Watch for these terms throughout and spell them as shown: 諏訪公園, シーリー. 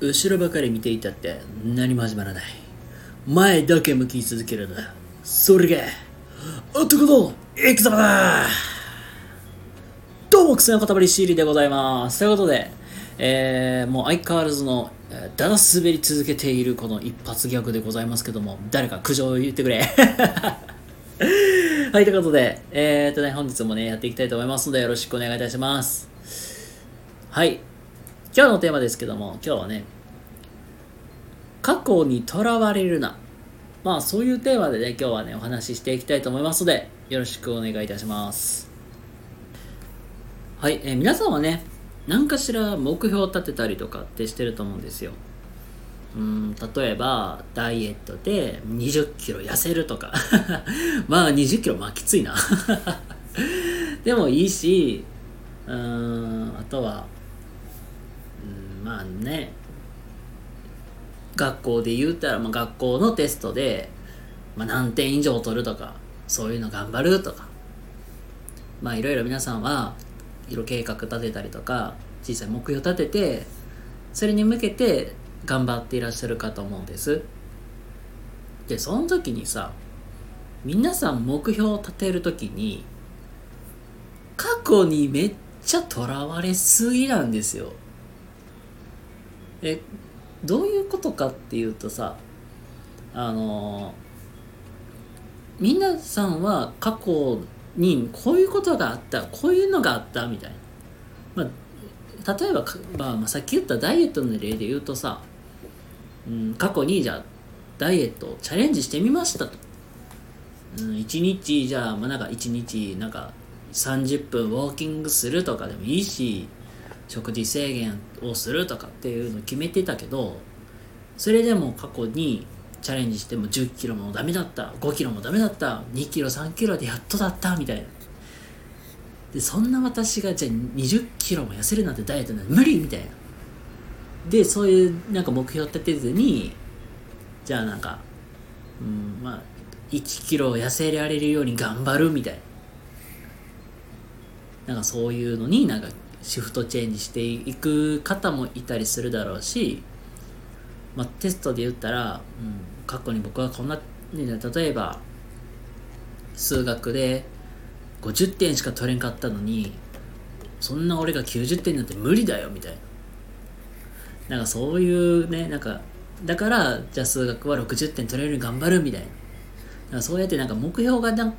後ろばかり見ていたって何も始まらない。前だけ向き続けるのだ。それが男の生き様だ。どうも、癖の塊シーリーでございます。ということで、もう相変わらずのだだ滑り続けているこの一発ギャグでございますけども、誰か苦情を言ってくれはい、ということで、本日もねやっていきたいと思いますので、よろしくお願いいたします。はい、今日のテーマですけども、今日はね、過去にとらわれるな、そういうテーマでね、今日はねお話ししていきたいと思いますので、よろしくお願いいたします。はい、皆さんはね、何かしら目標を立てたりとかってしてると思うんですよ。例えばダイエットで20キロ痩せるとか20キロきついなでもいいし、あとは学校で言うたら、学校のテストで、何点以上取るとか、そういうの頑張るとか、いろいろ皆さんは色計画立てたりとか、小さい目標立てて、それに向けて頑張っていらっしゃるかと思うんです。で、その時にさ、皆さん目標を立てる時に過去にめっちゃとらわれすぎなんですよ。どういうことかっていうとさ、皆さんは過去にこういうことがあった、こういうのがあったみたいな、例えば、さっき言ったダイエットの例で言うとさ、過去にじゃあダイエットをチャレンジしてみましたと、1日じゃあ、1日30分ウォーキングするとかでもいいし、食事制限をするとかっていうのを決めてたけど、それでも過去にチャレンジしても10キロもダメだった、5キロもダメだった、2キロ3キロでやっとだったみたいな。で、そんな私がじゃあ20キロも痩せるなんてダイエットなんて無理みたいな。で、そういう目標立てずに、じゃあ1キロ痩せられるように頑張るみたいな、そういうのにシフトチェンジしていく方もいたりするだろうし、テストで言ったら、過去に僕はこんな、例えば数学で50点しか取れんかったのに、そんな俺が90点なんて無理だよみたいな、そういうね、だからじゃあ数学は60点取れるように頑張るみたいな、そうやって目標がなんて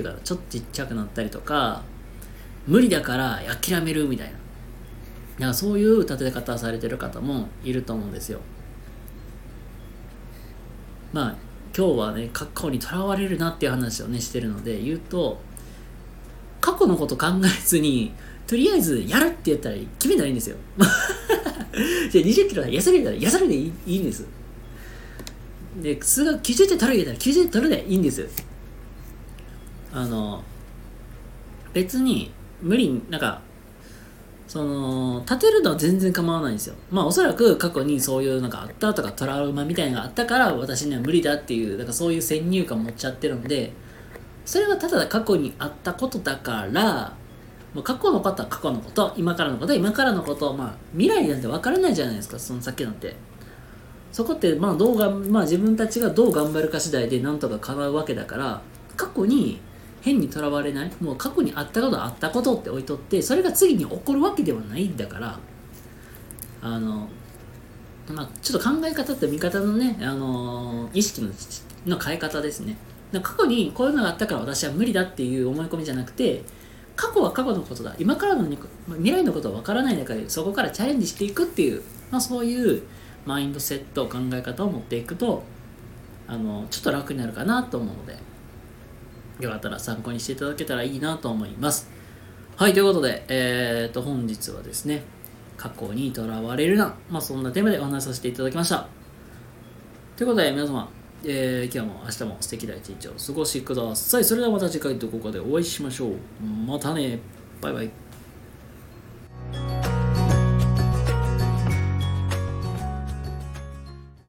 いうか、ちょっとちっちゃくなったりとか、無理だから諦めるみたいな、そういう立て方をされてる方もいると思うんですよ。今日はね、過去にとらわれるなっていう話をねしてるので、言うと過去のこと考えずに、とりあえずやるって言ったら決めたらいいんですよじゃあ20キロ痩せるんだったら痩せるでいいんです。で、数学90点取るんだったら90点取るでいいんです。別に無理、立てるのは全然構わないんですよ。おそらく過去にそういうあったとか、トラウマみたいなのがあったから、私には無理だっていう、そういう先入観を持っちゃってるんで、それはただ過去にあったことだから、過去のことは過去のこと、今からのことは今からのこと、未来なんて分からないじゃないですか、その先なんて。そこって、自分たちがどう頑張るか次第でなんとか叶うわけだから、過去に変にとらわれない、もう過去にあったことはあったことって置いとって、それが次に起こるわけではないんだから、ちょっと考え方って見方のね、意識の変え方ですね。過去にこういうのがあったから私は無理だっていう思い込みじゃなくて、過去は過去のことだ、今からの未来のことは分からない中で、そこからチャレンジしていくっていう、そういうマインドセット、考え方を持っていくと、ちょっと楽になるかなと思うので、よかったら参考にしていただけたらいいなと思います。はい、ということで、本日はですね、過去にとらわれるな、そんなテーマでお話しさせていただきました。ということで、皆様、今日も明日も素敵な一日をお過ごしください。それではまた次回どこかでお会いしましょう。またね、バイバイ。